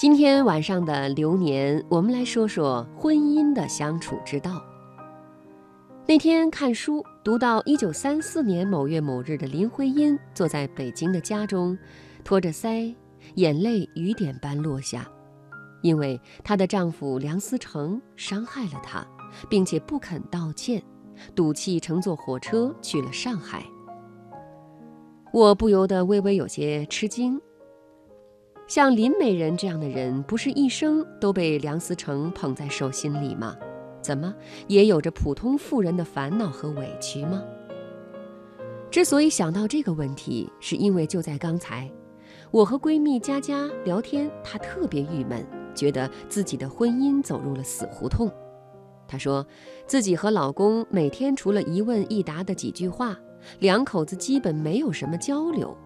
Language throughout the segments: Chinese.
今天晚上的流年，我们来说说婚姻的相处之道。那天看书读到1934年某月某日的林徽因坐在北京的家中，托着腮，眼泪雨点般落下，因为她的丈夫梁思成伤害了她，并且不肯道歉，赌气乘坐火车去了上海。我不由得微微有些吃惊，像林美人这样的人，不是一生都被梁思成捧在手心里吗？怎么也有着普通妇人的烦恼和委屈吗？之所以想到这个问题，是因为就在刚才，我和闺蜜佳佳聊天，她特别郁闷，觉得自己的婚姻走入了死胡同。她说，自己和老公每天除了一问一答的几句话，两口子基本没有什么交流。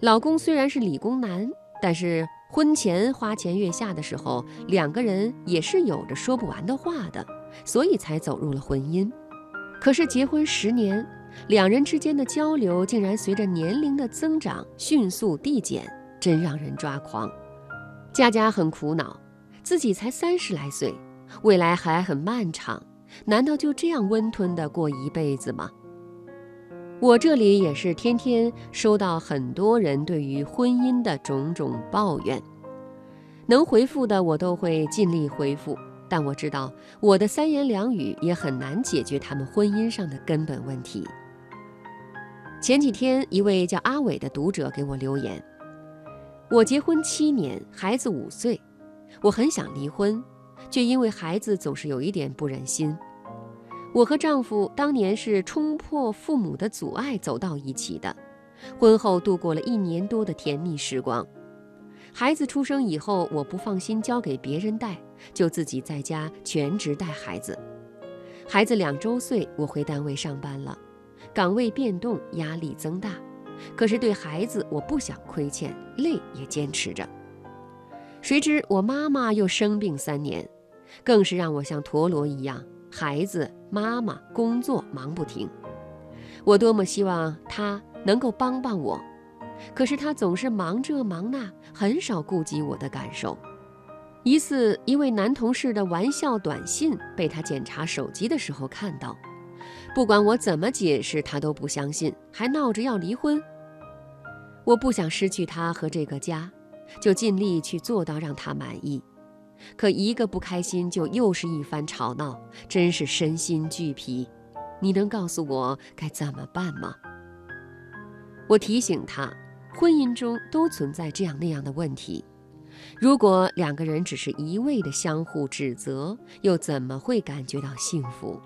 老公虽然是理工男，但是婚前花前月下的时候，两个人也是有着说不完的话的，所以才走入了婚姻。可是结婚10年，两人之间的交流竟然随着年龄的增长迅速递减，真让人抓狂。佳佳很苦恼，自己才30来岁，未来还很漫长，难道就这样温吞地过一辈子吗？我这里也是天天收到很多人对于婚姻的种种抱怨，能回复的我都会尽力回复，但我知道我的3言2语也很难解决他们婚姻上的根本问题。前几天一位叫阿伟的读者给我留言，我结婚7年，孩子5岁，我很想离婚，却因为孩子总是有一点不忍心。我和丈夫当年是冲破父母的阻碍走到一起的，婚后度过了1年多的甜蜜时光。孩子出生以后，我不放心交给别人带，就自己在家全职带孩子。孩子2周岁，我回单位上班了，岗位变动，压力增大，可是对孩子我不想亏欠，累也坚持着。谁知我妈妈又生病3年，更是让我像陀螺一样，孩子、妈妈、工作忙不停。我多么希望她能够帮帮我，可是她总是忙这忙那，很少顾及我的感受。一次，一位男同事的玩笑短信被她检查手机的时候看到，不管我怎么解释，她都不相信，还闹着要离婚。我不想失去她和这个家，就尽力去做到让她满意，可一个不开心就又是一番吵闹，真是身心俱疲。你能告诉我该怎么办吗？我提醒他，婚姻中都存在这样那样的问题，如果两个人只是一味的相互指责，又怎么会感觉到幸福？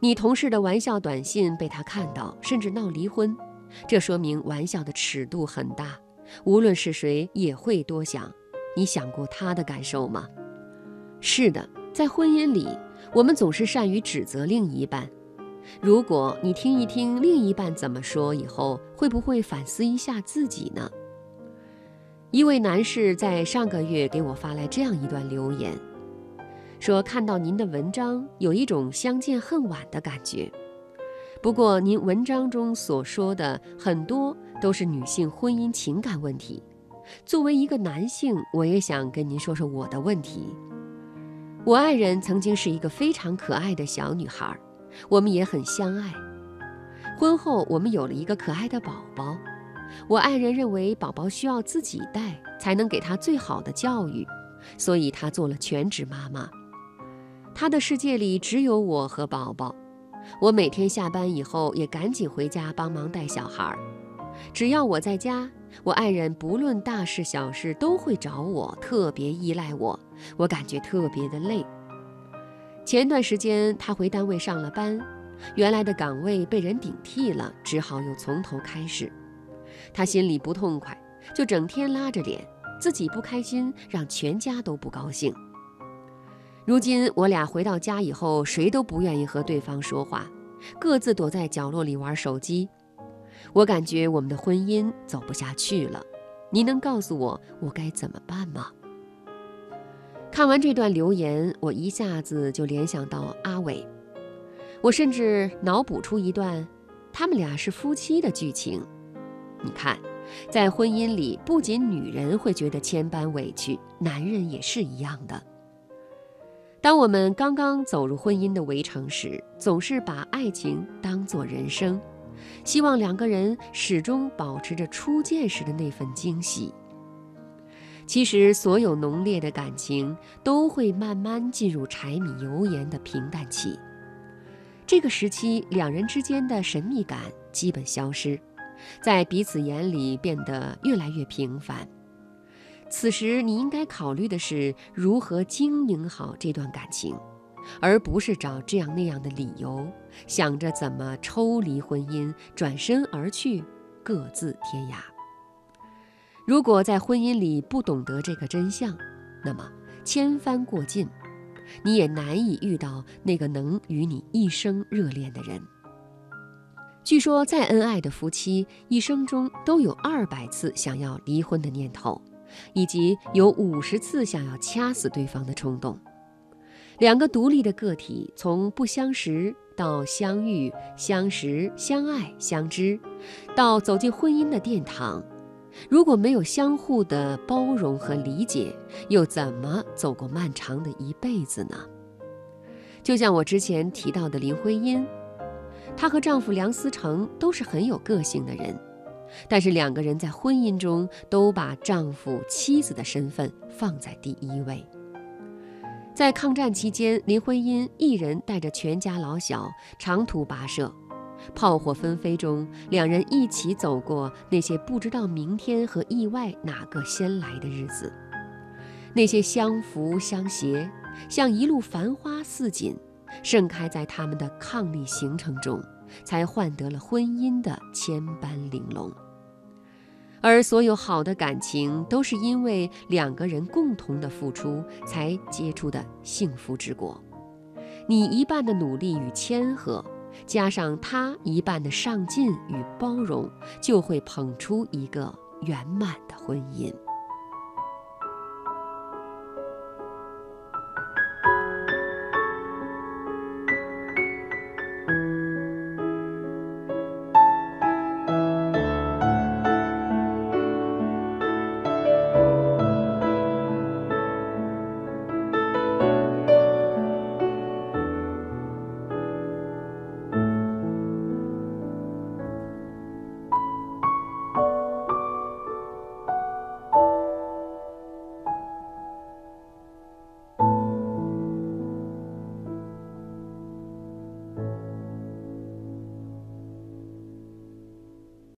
你同事的玩笑短信被他看到，甚至闹离婚，这说明玩笑的尺度很大，无论是谁也会多想。你想过他的感受吗？是的，在婚姻里，我们总是善于指责另一半。如果你听一听另一半怎么说以后，会不会反思一下自己呢？一位男士在上个月给我发来这样一段留言，说看到您的文章，有一种相见恨晚的感觉。不过您文章中所说的很多都是女性婚姻情感问题，作为一个男性，我也想跟您说说我的问题。我爱人曾经是一个非常可爱的小女孩，我们也很相爱。婚后我们有了一个可爱的宝宝，我爱人认为宝宝需要自己带才能给他最好的教育，所以他做了全职妈妈。他的世界里只有我和宝宝，我每天下班以后也赶紧回家帮忙带小孩。只要我在家，我爱人不论大事小事都会找我，特别依赖我，我感觉特别的累。前段时间他回单位上了班，原来的岗位被人顶替了，只好又从头开始。他心里不痛快，就整天拉着脸，自己不开心，让全家都不高兴。如今我俩回到家以后，谁都不愿意和对方说话，各自躲在角落里玩手机。我感觉我们的婚姻走不下去了，您能告诉我我该怎么办吗？看完这段留言，我一下子就联想到阿伟，我甚至脑补出一段他们俩是夫妻的剧情。你看，在婚姻里，不仅女人会觉得千般委屈，男人也是一样的。当我们刚刚走入婚姻的围城时，总是把爱情当作人生，希望两个人始终保持着初见时的那份惊喜。其实，所有浓烈的感情都会慢慢进入柴米油盐的平淡期。这个时期，两人之间的神秘感基本消失，在彼此眼里变得越来越平凡。此时，你应该考虑的是如何经营好这段感情，而不是找这样那样的理由，想着怎么抽离婚姻，转身而去，各自天涯。如果在婚姻里不懂得这个真相，那么千帆过尽，你也难以遇到那个能与你一生热恋的人。据说，再恩爱的夫妻一生中都有200次想要离婚的念头，以及有50次想要掐死对方的冲动。两个独立的个体从不相识到相遇、相识、相爱、相知，到走进婚姻的殿堂，如果没有相互的包容和理解，又怎么走过漫长的一辈子呢？就像我之前提到的林徽因，她和丈夫梁思成都是很有个性的人，但是两个人在婚姻中都把丈夫、妻子的身份放在第一位。在抗战期间，林徽因一人带着全家老小长途跋涉，炮火纷飞中，两人一起走过那些不知道明天和意外哪个先来的日子，那些相扶相携，像一路繁花似锦，盛开在他们的伉俪行程中，才换得了婚姻的千般玲珑。而所有好的感情，都是因为两个人共同的付出，才结出的幸福之果。你一半的努力与谦和，加上他一半的上进与包容，就会捧出一个圆满的婚姻。